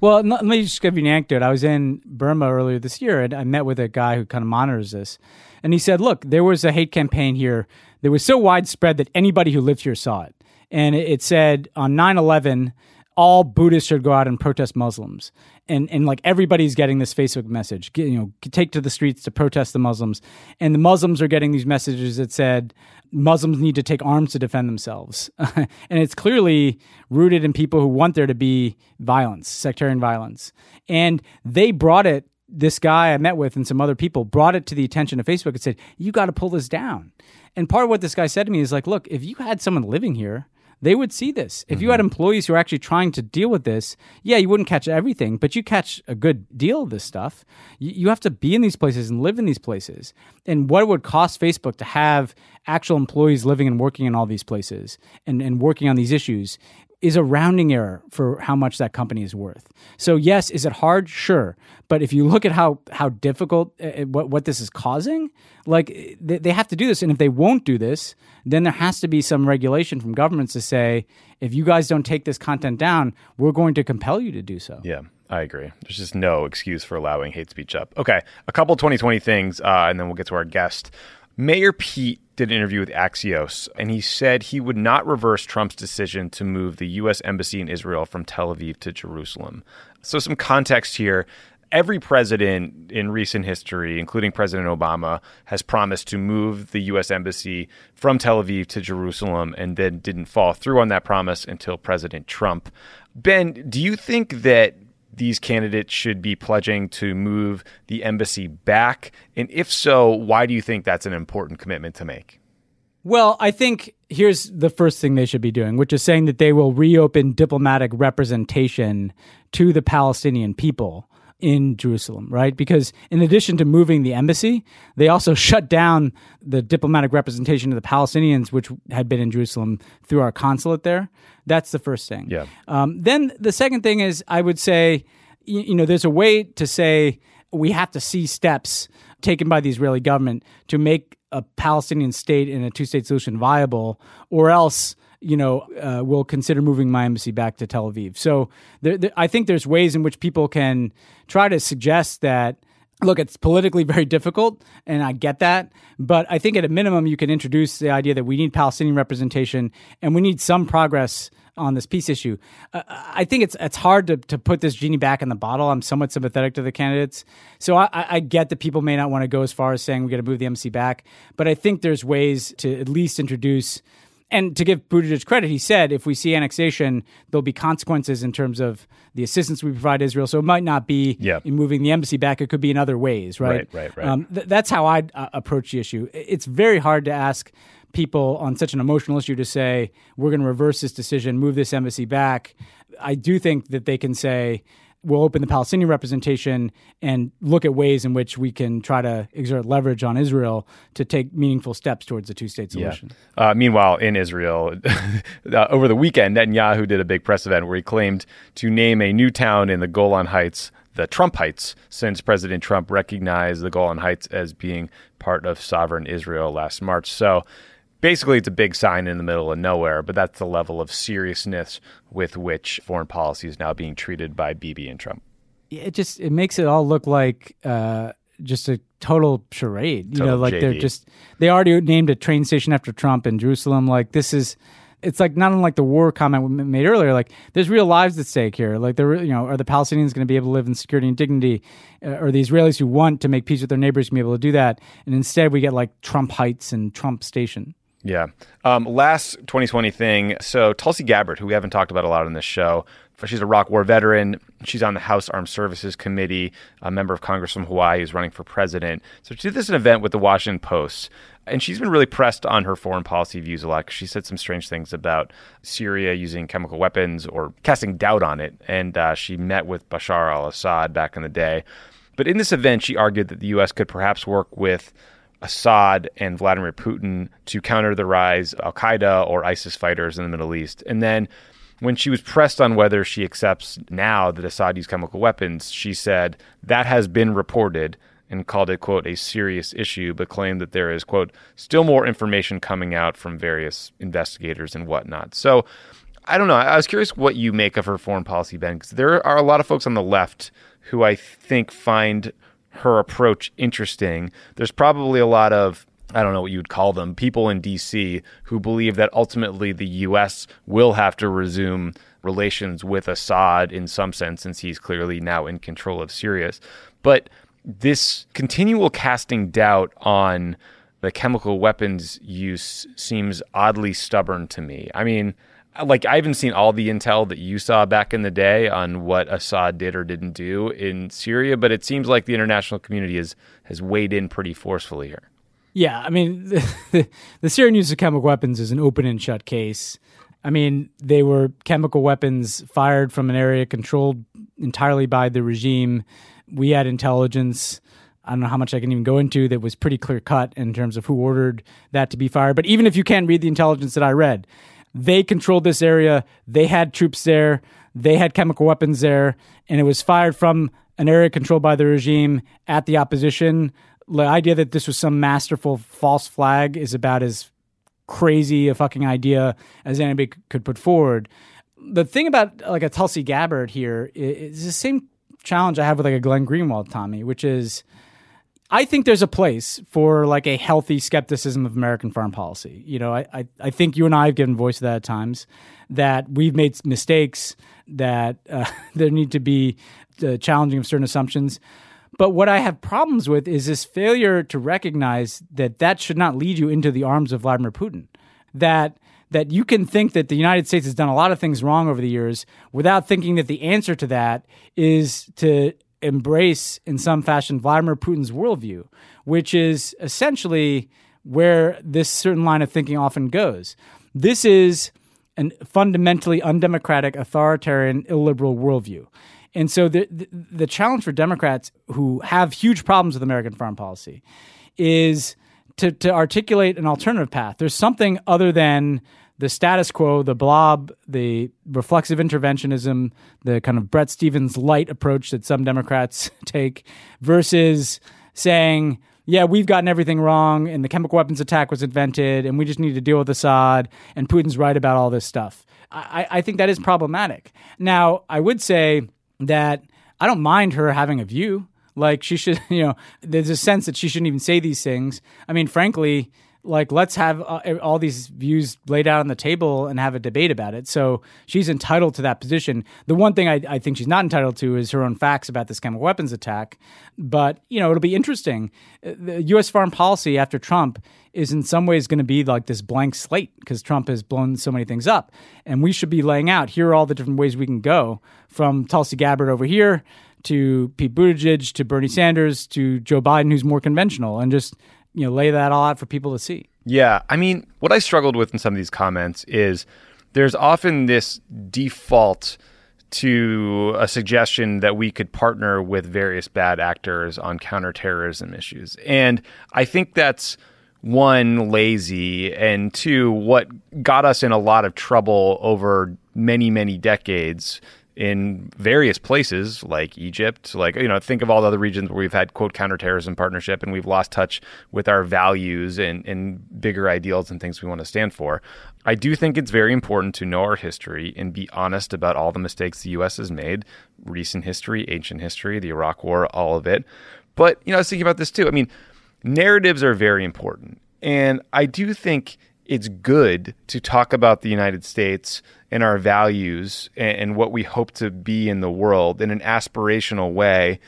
Well, let me just give you an anecdote. I was in Burma earlier this year, and I met with a guy who kind of monitors this. And he said, look, there was a hate campaign here that was so widespread that anybody who lived here saw it. And it said on nine eleven, all Buddhists should go out and protest Muslims. And and like everybody's getting this Facebook message, get, you know, take to the streets to protest the Muslims. And the Muslims are getting these messages that said Muslims need to take arms to defend themselves. And it's clearly rooted in people who want there to be violence, sectarian violence. And they brought it, this guy I met with and some other people brought it to the attention of Facebook and said, you got to pull this down. And part of what this guy said to me is like, look, if you had someone living here, they would see this. If you had employees who are actually trying to deal with this, yeah, you wouldn't catch everything, but you catch a good deal of this stuff. You, you have to be in these places and live in these places. And what it would cost Facebook to have actual employees living and working in all these places and, and working on these issues is a rounding error for how much that company is worth. So yes, is it hard? Sure. But if you look at how how difficult, uh, what, what this is causing, like they, they have to do this. And if they won't do this, then there has to be some regulation from governments to say, if you guys don't take this content down, we're going to compel you to do so. Yeah, I agree. There's just no excuse for allowing hate speech up. Okay, a couple twenty twenty things, uh, and then we'll get to our guest. Mayor Pete did an interview with Axios, and he said he would not reverse Trump's decision to move the U S embassy in Israel from Tel Aviv to Jerusalem. So some context here. Every president in recent history, including President Obama, has promised to move the U S embassy from Tel Aviv to Jerusalem and then didn't follow through on that promise until President Trump. Ben, do you think that these candidates should be pledging to move the embassy back? And if so, why do you think that's an important commitment to make? Well, I think here's the first thing they should be doing, which is saying that they will reopen diplomatic representation to the Palestinian people in Jerusalem, right? Because in addition to moving the embassy, they also shut down the diplomatic representation of the Palestinians, which had been in Jerusalem through our consulate there. That's the first thing. Yeah. Um, then the second thing is, I would say, you, you know, there's a way to say we have to see steps taken by the Israeli government to make a Palestinian state in a two-state solution viable, or else you know, uh, will consider moving my embassy back to Tel Aviv. So there, there, I think there's ways in which people can try to suggest that, look, it's politically very difficult, and I get that, but I think at a minimum you can introduce the idea that we need Palestinian representation and we need some progress on this peace issue. Uh, I think it's it's hard to, to put this genie back in the bottle. I'm somewhat sympathetic to the candidates. So I, I get that people may not want to go as far as saying we got to move the embassy back, but I think there's ways to at least introduce. And to give Buttigieg credit, he said, if we see annexation, there'll be consequences in terms of the assistance we provide Israel. So it might not be yeah. in moving the embassy back. It could be in other ways, right? Right, right, right. Um, th- that's how I'd uh, approach the issue. It's very hard to ask people on such an emotional issue to say, we're going to reverse this decision, move this embassy back. I do think that they can say, we'll open the Palestinian representation and look at ways in which we can try to exert leverage on Israel to take meaningful steps towards a two-state solution. Yeah. Uh, meanwhile, in Israel, uh, over the weekend, Netanyahu did a big press event where he claimed to name a new town in the Golan Heights the Trump Heights, since President Trump recognized the Golan Heights as being part of sovereign Israel last March. So basically, it's a big sign in the middle of nowhere, but that's the level of seriousness with which foreign policy is now being treated by Bibi and Trump. It just it makes it all look like uh, just a total charade. You total know, like J D. They're just they already named a train station after Trump in Jerusalem. Like this is. It's like not unlike the war comment we made earlier. Like, there's real lives at stake here. Like, there, you know, are the Palestinians going to be able to live in security and dignity? Uh, are the Israelis who want to make peace with their neighbors going to be able to do that? And instead, we get like Trump Heights and Trump Station. Yeah. Um, last twenty twenty thing. So Tulsi Gabbard, who we haven't talked about a lot on this show, she's a Iraq War veteran. She's on the House Armed Services Committee, a member of Congress from Hawaii who's running for president. So she did this event with the Washington Post, and she's been really pressed on her foreign policy views a lot. She said some strange things about Syria using chemical weapons or casting doubt on it. And uh, she met with Bashar al-Assad back in the day. But in this event, she argued that the U S could perhaps work with Assad and Vladimir Putin to counter the rise of al-Qaeda or ISIS fighters in the Middle East. And then when she was pressed on whether she accepts now that Assad used chemical weapons, she said that has been reported and called it, quote, a serious issue, but claimed that there is, quote, still more information coming out from various investigators and whatnot. So I don't know. I was curious what you make of her foreign policy, Ben, because there are a lot of folks on the left who I think find her approach interesting. There's probably a lot of, I don't know what you'd call them, people in D C who believe that ultimately the U S will have to resume relations with Assad in some sense, since he's clearly now in control of Syria. But this continual casting doubt on the chemical weapons use seems oddly stubborn to me. I mean, like, I haven't seen all the intel that you saw back in the day on what Assad did or didn't do in Syria, but it seems like the international community is, has weighed in pretty forcefully here. Yeah, I mean, the, the, the Syrian use of chemical weapons is an open and shut case. I mean, they were chemical weapons fired from an area controlled entirely by the regime. We had intelligence, I don't know how much I can even go into, that was pretty clear-cut in terms of who ordered that to be fired. But even if you can't read the intelligence that I read, they controlled this area, they had troops there, they had chemical weapons there, and it was fired from an area controlled by the regime at the opposition. The idea that this was some masterful false flag is about as crazy a fucking idea as anybody could put forward. The thing about like a Tulsi Gabbard here is the same challenge I have with like a Glenn Greenwald, Tommy, which is I think there's a place for like a healthy skepticism of American foreign policy. You know, I, I, I think you and I have given voice to that at times, that we've made mistakes, that uh, there need to be uh, challenging of certain assumptions. But what I have problems with is this failure to recognize that that should not lead you into the arms of Vladimir Putin, that that you can think that the United States has done a lot of things wrong over the years without thinking that the answer to that is to embrace in some fashion Vladimir Putin's worldview, which is essentially where this certain line of thinking often goes. This is a fundamentally undemocratic, authoritarian, illiberal worldview. And so the, the the challenge for Democrats who have huge problems with American foreign policy is to, to articulate an alternative path. There's something other than the status quo, the blob, the reflexive interventionism, the kind of Brett Stevens light approach that some Democrats take, versus saying, yeah, we've gotten everything wrong and the chemical weapons attack was invented and we just need to deal with Assad and Putin's right about all this stuff. I, I think that is problematic. Now, I would say that I don't mind her having a view. Like, she should, you know, there's a sense that she shouldn't even say these things. I mean, frankly, like, let's have uh, all these views laid out on the table and have a debate about it. So she's entitled to that position. The one thing I, I think she's not entitled to is her own facts about this chemical weapons attack. But, you know, it'll be interesting. The U S foreign policy after Trump is in some ways going to be like this blank slate, because Trump has blown so many things up. And we should be laying out, here are all the different ways we can go, from Tulsi Gabbard over here to Pete Buttigieg to Bernie Sanders to Joe Biden, who's more conventional, and just, you know, lay that all out for people to see. Yeah. I mean, what I struggled with in some of these comments is there's often this default to a suggestion that we could partner with various bad actors on counterterrorism issues. And I think that's, one, lazy, and two, what got us in a lot of trouble over many, many decades in various places like Egypt. Like, you know, think of all the other regions where we've had, quote, counterterrorism partnership, and we've lost touch with our values and, and bigger ideals and things we want to stand for. I do think it's very important to know our history and be honest about all the mistakes the U S has made, recent history, ancient history, the Iraq War, all of it. But, you know, I was thinking about this too. I mean, narratives are very important, and I do think it's good to talk about the United States and our values and, and what we hope to be in the world in an aspirational way,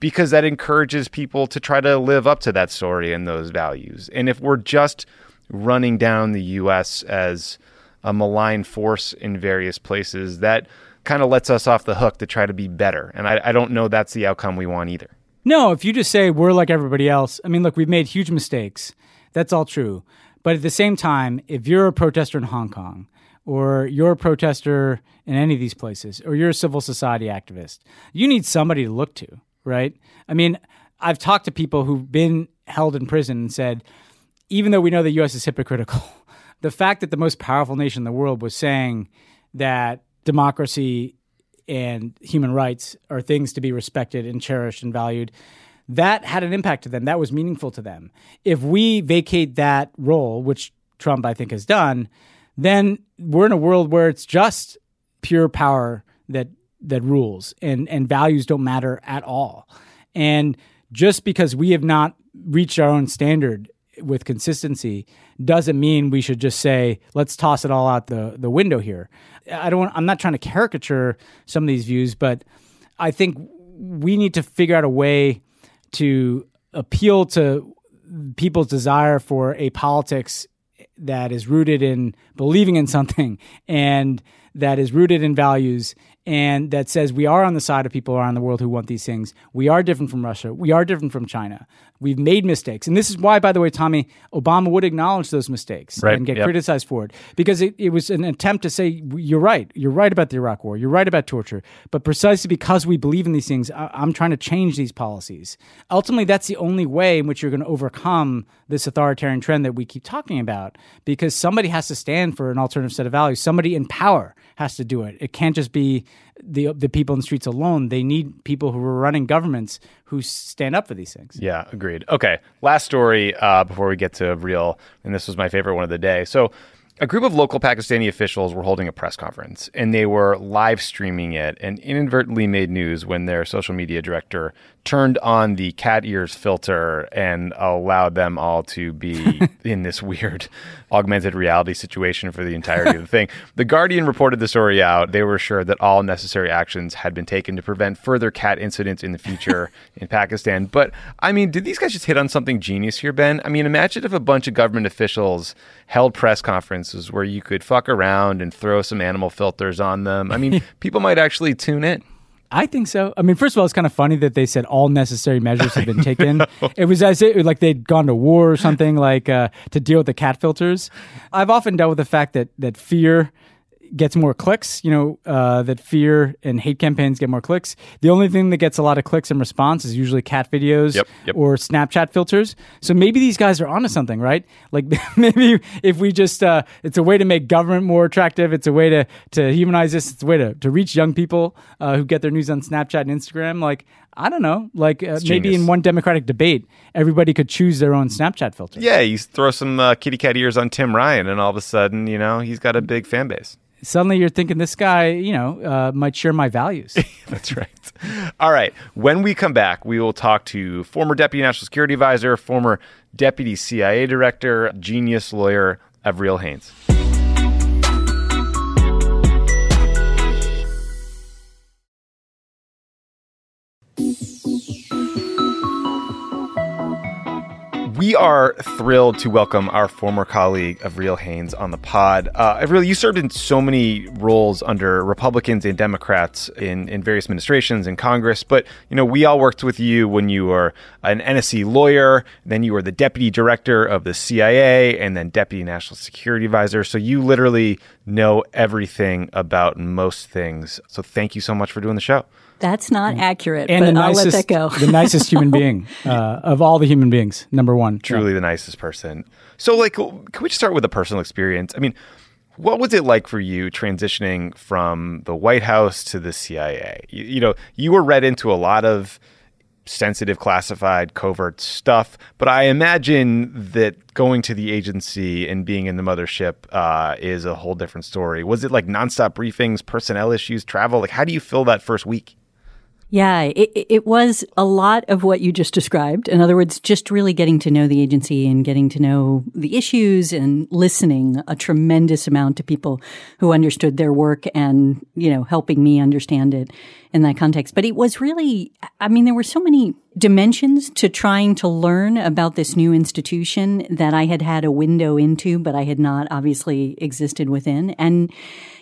because that encourages people to try to live up to that story and those values. And if we're just running down the U S as a malign force in various places, that kind of lets us off the hook to try to be better. And I, I don't know that's the outcome we want either. No, if you just say we're like everybody else, I mean, look, we've made huge mistakes. That's all true. But at the same time, if you're a protester in Hong Kong, or you're a protester in any of these places, or you're a civil society activist, you need somebody to look to, right? I mean, I've talked to people who've been held in prison and said, even though we know the U S is hypocritical, the fact that the most powerful nation in the world was saying that democracy and human rights are things to be respected and cherished and valued, that had an impact to them. That was meaningful to them. If we vacate that role, which Trump, I think, has done, then we're in a world where it's just pure power that that rules, and, and values don't matter at all. And just because we have not reached our own standard with consistency doesn't mean we should just say, let's toss it all out the, the window here. I don't, I'm not trying to caricature some of these views, but I think we need to figure out a way to appeal to people's desire for a politics that is rooted in believing in something, and that is rooted in values, and that says we are on the side of people around the world who want these things. We are different from Russia. We are different from China. We've made mistakes. And this is why, by the way, Tommy, Obama would acknowledge those mistakes, right, and get yep. criticized for it, because it, it was an attempt to say, you're right. You're right about the Iraq War. You're right about torture. But precisely because we believe in these things, I- I'm trying to change these policies. Ultimately, that's the only way in which you're going to overcome this authoritarian trend that we keep talking about, because somebody has to stand for an alternative set of values. Somebody in power has to do it. It can't just be the the people in the streets alone. They need people who are running governments who stand up for these things. Yeah, agreed. Okay, last story uh, before we get to Avril, and this was my favorite one of the day. So a group of local Pakistani officials were holding a press conference, and they were live streaming it, and inadvertently made news when their social media director turned on the cat ears filter and allowed them all to be in this weird augmented reality situation for the entirety of the thing. The Guardian reported the story out. They were assured that all necessary actions had been taken to prevent further cat incidents in the future in Pakistan. But, I mean, did these guys just hit on something genius here, Ben? I mean, imagine if a bunch of government officials held press conferences where you could fuck around and throw some animal filters on them. I mean, people might actually tune in. I think so. I mean, first of all, it's kind of funny that they said all necessary measures have been taken. It was as if like they'd gone to war or something, like uh, to deal with the cat filters. I've often dealt with the fact that that fear gets more clicks, you know, uh, that fear and hate campaigns get more clicks. The only thing that gets a lot of clicks in response is usually cat videos yep, yep. or Snapchat filters. So maybe these guys are onto something, right? Like maybe if we just, uh, it's a way to make government more attractive. It's a way to, to humanize this. It's a way to, to reach young people uh, who get their news on Snapchat and Instagram. Like, I don't know, like uh, maybe in one Democratic debate, everybody could choose their own Snapchat filter. Yeah, you throw some uh, kitty cat ears on Tim Ryan and all of a sudden, you know, he's got a big fan base. Suddenly you're thinking this guy, you know, uh, might share my values. That's right. All right. When we come back, we will talk to former Deputy National Security Advisor, former Deputy C I A Director, genius lawyer, Avril Haines. We are thrilled to welcome our former colleague, Avril Haines, on the pod. Uh, Avril, you served in so many roles under Republicans and Democrats in, in various administrations in Congress. But, you know, we all worked with you when you were an N S C lawyer. Then you were the deputy director of the C I A and then deputy national security advisor. So you literally know everything about most things. So thank you so much for doing the show. That's not accurate, and but nicest, I'll let that go. The nicest human being uh, of all the human beings, number one. Truly yeah. the nicest person. So, like, can we just start with a personal experience? I mean, what was it like for you transitioning from the White House to the C I A? You, you know, you were read into a lot of sensitive, classified, covert stuff, but I imagine that going to the agency and being in the mothership uh, is a whole different story. Was it like nonstop briefings, personnel issues, travel? Like, how do you feel that first week? Yeah, it, it was a lot of what you just described. In other words, just really getting to know the agency and getting to know the issues and listening a tremendous amount to people who understood their work and, you know, helping me understand it in that context. But it was really, I mean, there were so many dimensions to trying to learn about this new institution that I had had a window into, but I had not obviously existed within. And,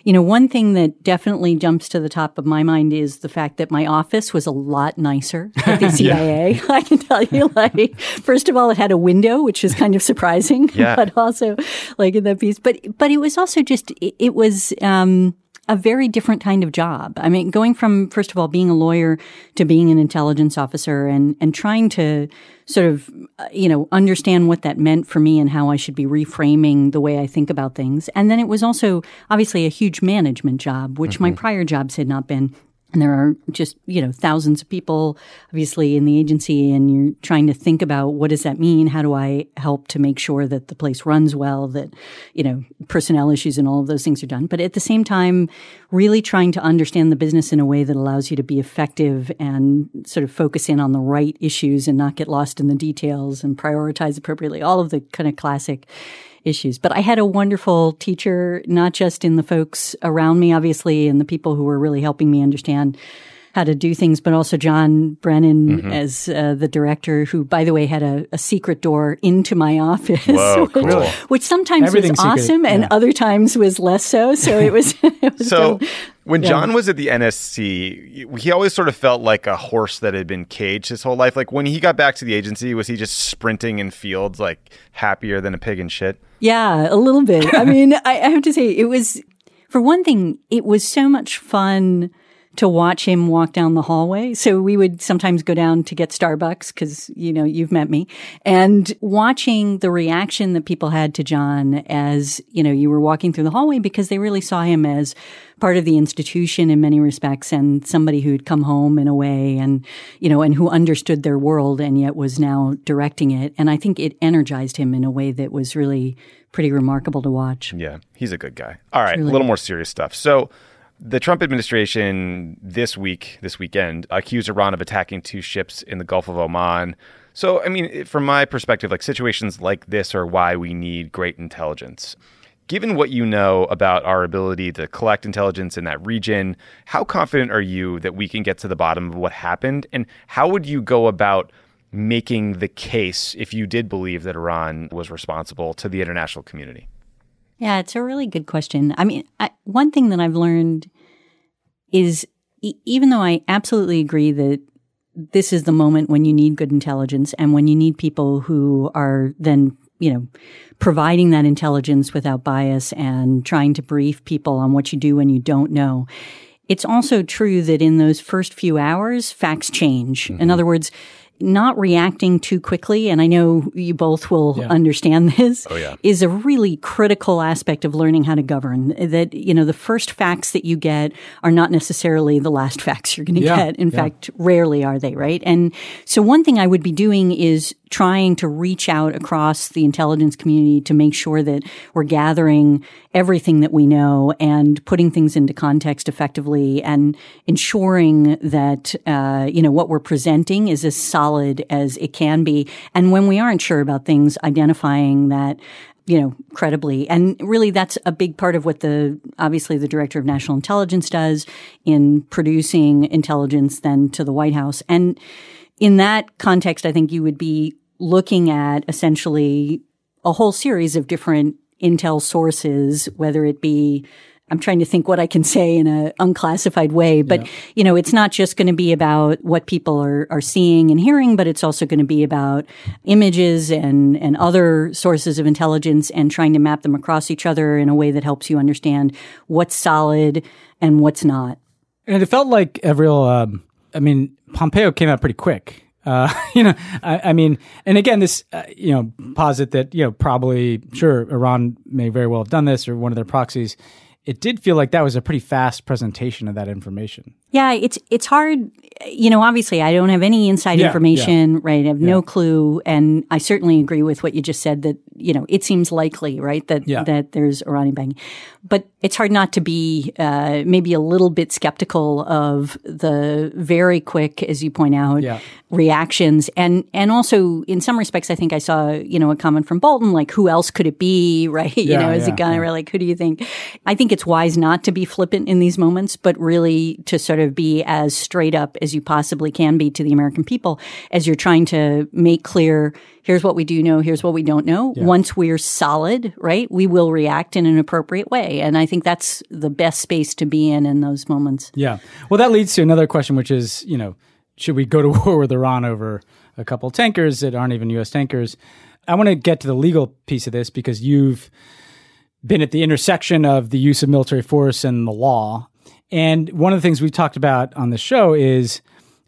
you know, one thing that definitely jumps to the top of my mind is the fact that my office was a lot nicer at the C I A. Yeah. I can tell you, like, first of all, it had a window, which is kind of surprising, yeah. but also like in that piece. But, but it was also just, it, it was, um, a very different kind of job. I mean, going from, first of all, being a lawyer to being an intelligence officer and, and trying to sort of, you know, understand what that meant for me and how I should be reframing the way I think about things. And then it was also obviously a huge management job, which mm-hmm. my prior jobs had not been. And there are just, you know, thousands of people, obviously, in the agency, and you're trying to think about what does that mean? How do I help to make sure that the place runs well, that, you know, personnel issues and all of those things are done. But at the same time, really trying to understand the business in a way that allows you to be effective and sort of focus in on the right issues and not get lost in the details and prioritize appropriately, all of the kind of classic issues. But I had a wonderful teacher, not just in the folks around me, obviously, and the people who were really helping me understand how to do things, but also John Brennan mm-hmm. as uh, the director, who, by the way, had a, a secret door into my office, Whoa, cool. which, which sometimes was awesome yeah. and other times was less so. So it was. It was so still, when yeah. John was at the N S C, he always sort of felt like a horse that had been caged his whole life. Like when he got back to the agency, was he just sprinting in fields, like happier than a pig in shit? Yeah, a little bit. I mean, I, I have to say, it was, for one thing, it was so much fun to watch him walk down the hallway. So we would sometimes go down to get Starbucks because, you know, you've met me. And watching the reaction that people had to John as, you know, you were walking through the hallway, because they really saw him as part of the institution in many respects and somebody who'd come home in a way and, you know, and who understood their world and yet was now directing it. And I think it energized him in a way that was really pretty remarkable to watch. Yeah, he's a good guy. All right, Truly. A little more serious stuff. So the Trump administration this week, this weekend, accused Iran of attacking two ships in the Gulf of Oman. So, I mean, from my perspective, like situations like this are why we need great intelligence. Given what you know about our ability to collect intelligence in that region, how confident are you that we can get to the bottom of what happened? And how would you go about making the case, if you did believe that Iran was responsible, to the international community? Yeah, it's a really good question. I mean, I, one thing that I've learned is e- even though I absolutely agree that this is the moment when you need good intelligence and when you need people who are then, you know, providing that intelligence without bias and trying to brief people on what you do when you don't know, it's also true that in those first few hours, facts change. Mm-hmm. In other words, not reacting too quickly, and I know you both will yeah. understand this, oh, yeah. is a really critical aspect of learning how to govern. That, you know, the first facts that you get are not necessarily the last facts you're going to yeah. get. In yeah. fact, rarely are they, right? And so one thing I would be doing is trying to reach out across the intelligence community to make sure that we're gathering everything that we know and putting things into context effectively and ensuring that, uh, you know, what we're presenting is as solid as it can be. And when we aren't sure about things, identifying that, you know, credibly. And really that's a big part of what the, obviously the Director of National Intelligence does in producing intelligence then to the White House. And in that context, I think you would be looking at essentially a whole series of different intel sources, whether it be, I'm trying to think what I can say in an unclassified way, but, yeah. you know, it's not just going to be about what people are, are seeing and hearing, but it's also going to be about images and, and other sources of intelligence and trying to map them across each other in a way that helps you understand what's solid and what's not. And it felt like a real, um, I mean, Pompeo came out pretty quick, uh, you know, I, I mean, and again, this, uh, you know, posit that, you know, probably, sure, Iran may very well have done this or one of their proxies. It did feel like that was a pretty fast presentation of that information. Yeah, it's it's hard. You know, obviously, I don't have any inside yeah, information, yeah. right? I have yeah. no clue. And I certainly agree with what you just said that, you know, it seems likely, right, that, yeah. that there's Iranian backing. But it's hard not to be uh, maybe a little bit skeptical of the very quick, as you point out, yeah. reactions. And and also, in some respects, I think I saw, you know, a comment from Bolton, like, who else could it be, right? You yeah, know, as yeah, a gunner, yeah. like, who do you think? I think it's wise not to be flippant in these moments, but really to sort of be as straight up as you possibly can be to the American people as you're trying to make clear, here's what we do know, here's what we don't know. Yeah. Once we're solid, right, we will react in an appropriate way. And I think that's the best space to be in in those moments. Yeah. Well, that leads to another question, which is, you know, should we go to war with Iran over a couple tankers that aren't even U S tankers? I want to get to the legal piece of this because you've been at the intersection of the use of military force and the law. And one of the things we've talked about on the show is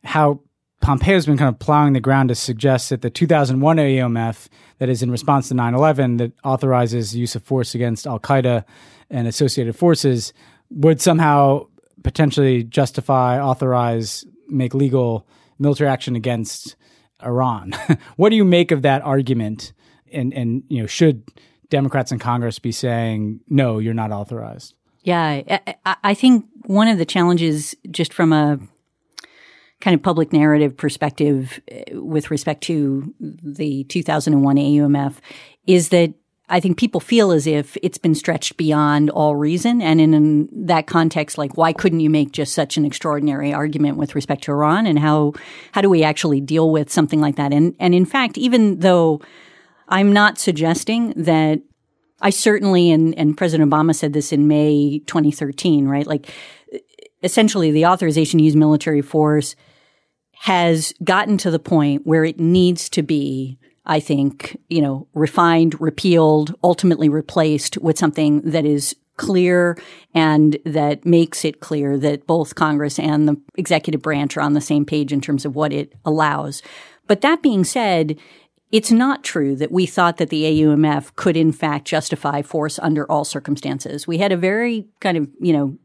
how Pompeo's been kind of plowing the ground to suggest that the two thousand one A U M F, that is in response to nine eleven, that authorizes the use of force against al-Qaeda and associated forces, would somehow potentially justify, authorize, make legal military action against Iran. What do you make of that argument? And, and you know, should Democrats in Congress be saying, no, you're not authorized? Yeah, I, I think one of the challenges just from a kind of public narrative perspective with respect to the two thousand one A U M F is that I think people feel as if it's been stretched beyond all reason. And in, in that context, like, why couldn't you make just such an extraordinary argument with respect to Iran? And how how do we actually deal with something like that? And and in fact, even though I'm not suggesting that, I certainly, and, and President Obama said this in May twenty thirteen, right? Like, essentially, the authorization to use military force has gotten to the point where it needs to be, I think, you know, refined, repealed, ultimately replaced with something that is clear and that makes it clear that both Congress and the executive branch are on the same page in terms of what it allows. But that being said, it's not true that we thought that the A U M F could, in fact, justify force under all circumstances. We had a very kind of, you know,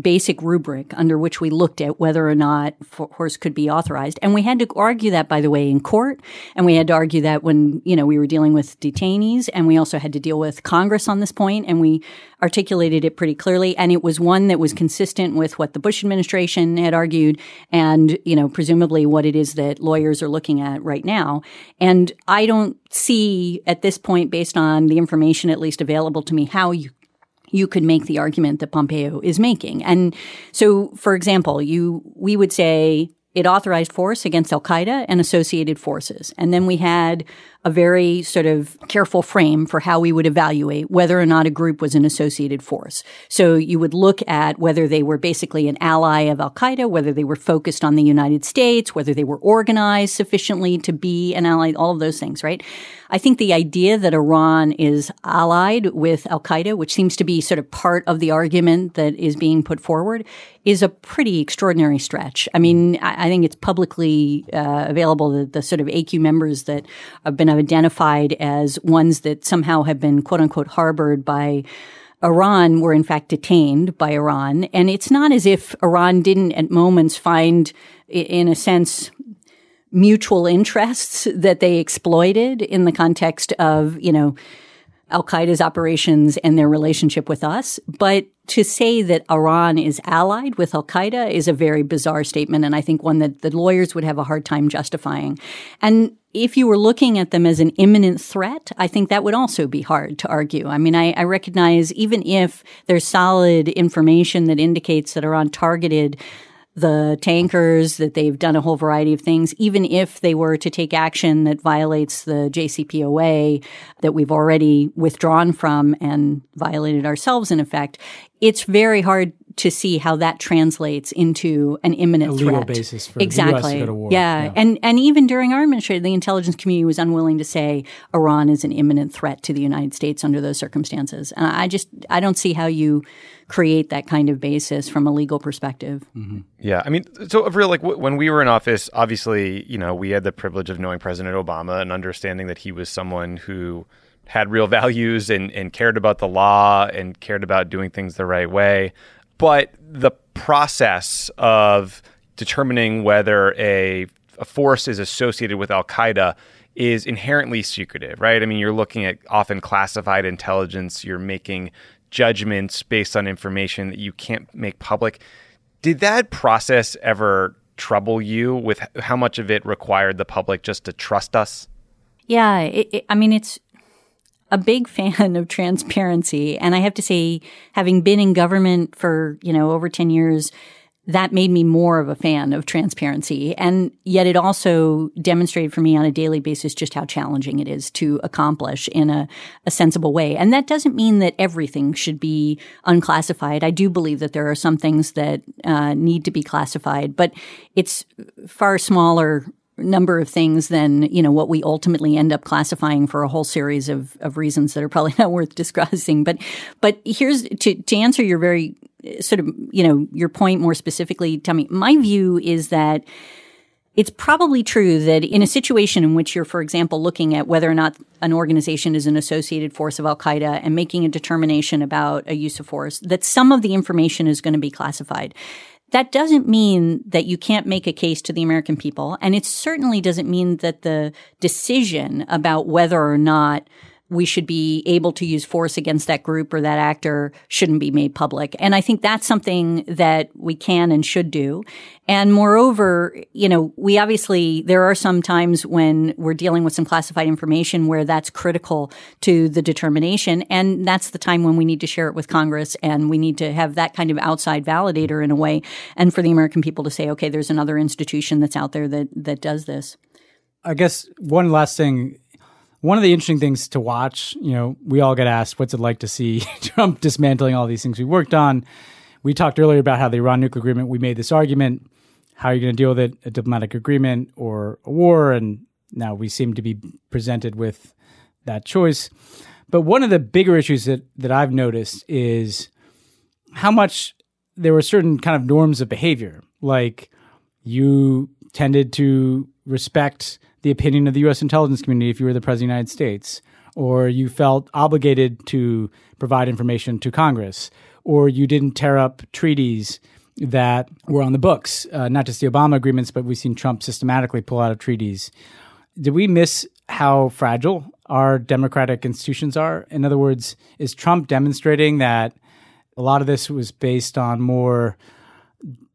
basic rubric under which we looked at whether or not force could be authorized. And we had to argue that, by the way, in court. And we had to argue that when, you know, we were dealing with detainees. And we also had to deal with Congress on this point. And we articulated it pretty clearly. And it was one that was consistent with what the Bush administration had argued and, you know, presumably what it is that lawyers are looking at right now. And I don't see at this point, based on the information at least available to me, how you you could make the argument that Pompeo is making. And so, for example, you we would say it authorized force against al-Qaeda and associated forces. And then we had a very sort of careful frame for how we would evaluate whether or not a group was an associated force. So you would look at whether they were basically an ally of al-Qaeda, whether they were focused on the United States, whether they were organized sufficiently to be an ally, all of those things, right? I think the idea that Iran is allied with al-Qaeda, which seems to be sort of part of the argument that is being put forward, is a pretty extraordinary stretch. I mean, I, I think it's publicly uh, available that the sort of A Q members that have been identified as ones that somehow have been, quote unquote, harbored by Iran were in fact detained by Iran. And it's not as if Iran didn't at moments find, in a sense, mutual interests that they exploited in the context of, you know, al-Qaeda's operations and their relationship with us. But to say that Iran is allied with al-Qaeda is a very bizarre statement, and I think one that the lawyers would have a hard time justifying. And if you were looking at them as an imminent threat, I think that would also be hard to argue. I mean, I, I recognize even if there's solid information that indicates that Iran targeted the tankers, that they've done a whole variety of things, even if they were to take action that violates the J C P O A that we've already withdrawn from and violated ourselves, in effect, it's very hard to see how that translates into an imminent a legal threat. Basis for exactly. the U S to go to war. Yeah. yeah. And and even during our administration, the intelligence community was unwilling to say Iran is an imminent threat to the United States under those circumstances. And I just – I don't see how you create that kind of basis from a legal perspective. Mm-hmm. Yeah. I mean, so Avril, like w- when we were in office, obviously, you know, we had the privilege of knowing President Obama and understanding that he was someone who had real values and, and cared about the law and cared about doing things the right way. But the process of determining whether a, a force is associated with al-Qaeda is inherently secretive, right? I mean, you're looking at often classified intelligence. You're making judgments based on information that you can't make public. Did that process ever trouble you with how much of it required the public just to trust us? Yeah, it, it, I mean, it's a big fan of transparency. And I have to say, having been in government for, you know, over ten years, that made me more of a fan of transparency. And yet it also demonstrated for me on a daily basis just how challenging it is to accomplish in a, a sensible way. And that doesn't mean that everything should be unclassified. I do believe that there are some things that uh, need to be classified, but it's far smaller number of things than, you know, what we ultimately end up classifying for a whole series of, of reasons that are probably not worth discussing. But, but here's to, to answer your very sort of, you know, your point more specifically, Tommy, my view is that it's probably true that in a situation in which you're, for example, looking at whether or not an organization is an associated force of al-Qaeda and making a determination about a use of force, that some of the information is going to be classified. That doesn't mean that you can't make a case to the American people, and it certainly doesn't mean that the decision about whether or not we should be able to use force against that group or that actor shouldn't be made public. And I think that's something that we can and should do. And moreover, you know, we obviously, there are some times when we're dealing with some classified information where that's critical to the determination. And that's the time when we need to share it with Congress, and we need to have that kind of outside validator in a way, and for the American people to say, okay, there's another institution that's out there that, that does this. I guess one last thing. One of the interesting things to watch, you know, we all get asked, what's it like to see Trump dismantling all these things we worked on? We talked earlier about how the Iran nuclear agreement, we made this argument, how are you going to deal with it, a diplomatic agreement or a war? And now we seem to be presented with that choice. But one of the bigger issues that, that I've noticed is how much there were certain kind of norms of behavior. Like you tended to respect the opinion of the U S intelligence community if you were the President of the United States, or you felt obligated to provide information to Congress, or you didn't tear up treaties that were on the books, uh, not just the Obama agreements, but we've seen Trump systematically pull out of treaties. Did we miss how fragile our democratic institutions are? In other words, is Trump demonstrating that a lot of this was based on more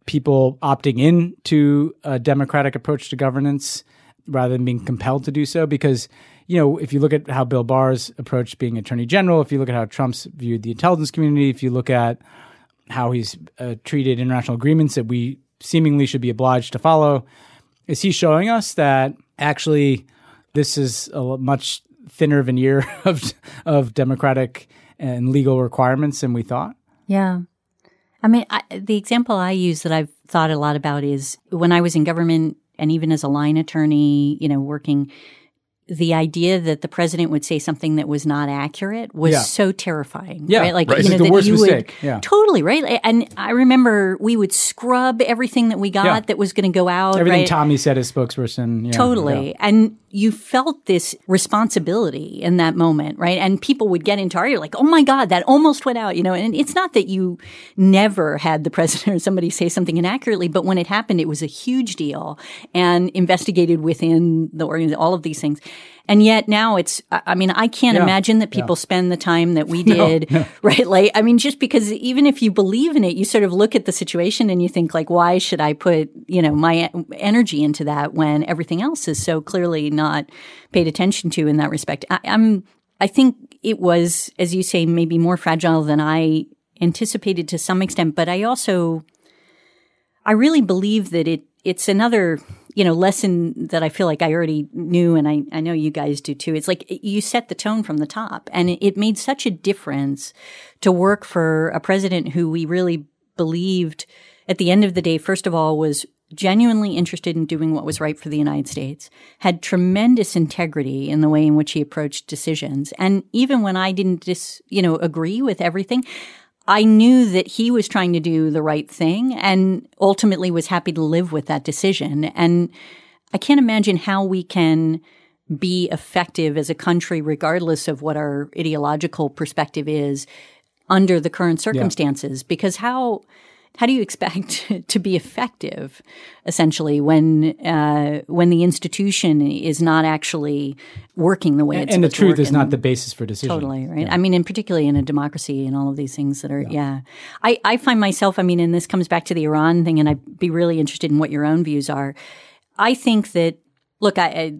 people opting in to a democratic approach to governance rather than being compelled to do so? Because, you know, if you look at how Bill Barr's approached being attorney general, if you look at how Trump's viewed the intelligence community, if you look at how he's uh, treated international agreements that we seemingly should be obliged to follow, is he showing us that actually this is a much thinner veneer of, of democratic and legal requirements than we thought? Yeah. I mean, I, the example I use that I've thought a lot about is when I was in government and even as a line attorney, you know, working, the idea that the president would say something that was not accurate was yeah. so terrifying. Yeah, right. Like, right. You know, it's the worst you mistake. Would, yeah. Totally, right? And I remember we would scrub everything that we got yeah. that was going to go out. Everything right? Tommy said as spokesperson. Yeah, totally. Yeah. And you felt this responsibility in that moment, right? And people would get into argument like, oh my God, that almost went out, you know? And it's not that you never had the president or somebody say something inaccurately, but when it happened, it was a huge deal and investigated within the organization, all of these things. And yet now it's, I mean, I can't yeah, imagine that people yeah. spend the time that we did, no, no. right? Like, I mean, just because even if you believe in it, you sort of look at the situation and you think like, why should I put, you know, my energy into that when everything else is so clearly not paid attention to in that respect? I, I'm, I think it was, as you say, maybe more fragile than I anticipated to some extent, but I also, I really believe that it, it's another, you know, lesson that I feel like I already knew, and I, I know you guys do too. It's like you set the tone from the top, and it, it made such a difference to work for a president who we really believed at the end of the day, first of all, was genuinely interested in doing what was right for the United States, had tremendous integrity in the way in which he approached decisions. And even when I didn't dis, you know, agree with everything, I knew that he was trying to do the right thing and ultimately was happy to live with that decision. And I can't imagine how we can be effective as a country, regardless of what our ideological perspective is, under the current circumstances. Yeah. Because how how do you expect to be effective, essentially, when uh, when the institution is not actually working the way it's supposed to work? And the truth is not the basis for decision. Totally, right? Yeah. I mean, and particularly in a democracy and all of these things that are, yeah. yeah. I, I find myself, I mean, and this comes back to the Iran thing, and I'd be really interested in what your own views are. I think that, look, I, I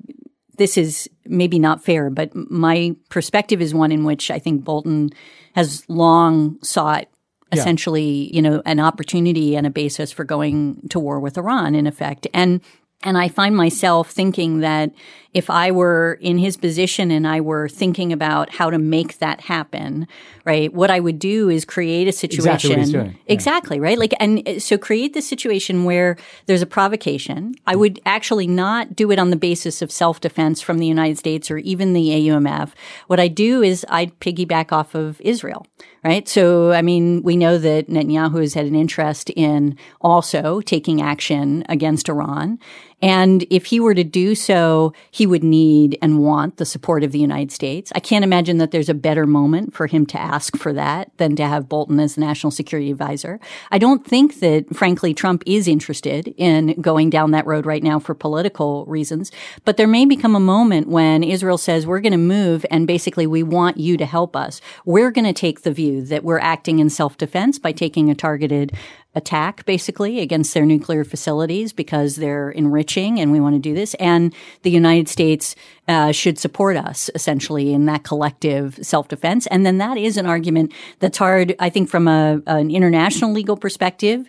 this is maybe not fair, but my perspective is one in which I think Bolton has long sought essentially, you know, an opportunity and a basis for going to war with Iran, in effect. And and I find myself thinking that if I were in his position and I were thinking about how to make that happen, right, what I would do is create a situation. Exactly what he's doing. Exactly, yeah. right? Like, and so create this situation where there's a provocation. I would actually not do it on the basis of self-defense from the United States or even the A U M F. What I do is I'd piggyback off of Israel. Right. So, I mean, we know that Netanyahu has had an interest in also taking action against Iran. And if he were to do so, he would need and want the support of the United States. I can't imagine that there's a better moment for him to ask for that than to have Bolton as the national security advisor. I don't think that, frankly, Trump is interested in going down that road right now for political reasons. But there may become a moment when Israel says, we're going to move and basically we want you to help us. We're going to take the view that we're acting in self-defense by taking a targeted attack, basically, against their nuclear facilities because they're enriching and we want to do this. And the United States uh, should support us, essentially, in that collective self-defense. And then that is an argument that's hard, I think, from a, an international legal perspective.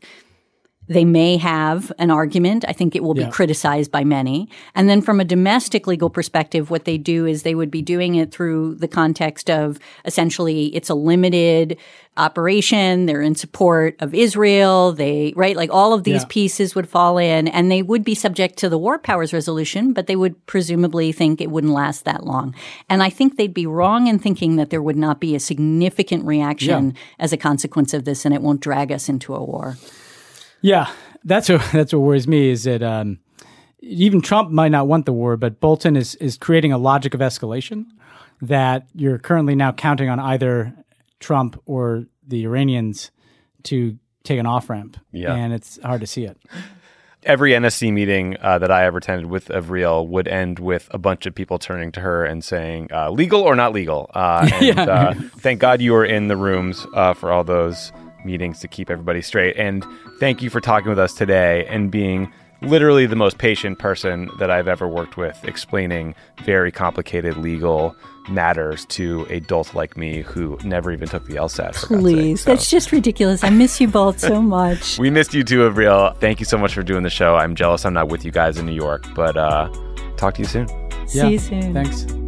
They may have an argument. I think it will yeah. be criticized by many. And then from a domestic legal perspective, what they do is they would be doing it through the context of essentially it's a limited operation. They're in support of Israel. They, right? Like all of these yeah. pieces would fall in and they would be subject to the War Powers Resolution, but they would presumably think it wouldn't last that long. And I think they'd be wrong in thinking that there would not be a significant reaction yeah. as a consequence of this and it won't drag us into a war. Yeah, that's what, that's what worries me is that um, even Trump might not want the war, but Bolton is, is creating a logic of escalation that you're currently now counting on either Trump or the Iranians to take an off-ramp, yeah. and it's hard to see it. Every N S C meeting uh, that I ever attended with Avril would end with a bunch of people turning to her and saying, uh, legal or not legal? Uh, and, yeah. uh, thank God you were in the rooms uh, for all those meetings to keep everybody straight. And thank you for talking with us today and being literally the most patient person that I've ever worked with, explaining very complicated legal matters to a dolt like me who never even took the LSAT. Please, so. That's just ridiculous. I miss you both so much. We missed you too, Avril. Thank you so much for doing the show. I'm jealous I'm not with you guys in New York, but uh, talk to you soon. Yeah. See you soon. Thanks.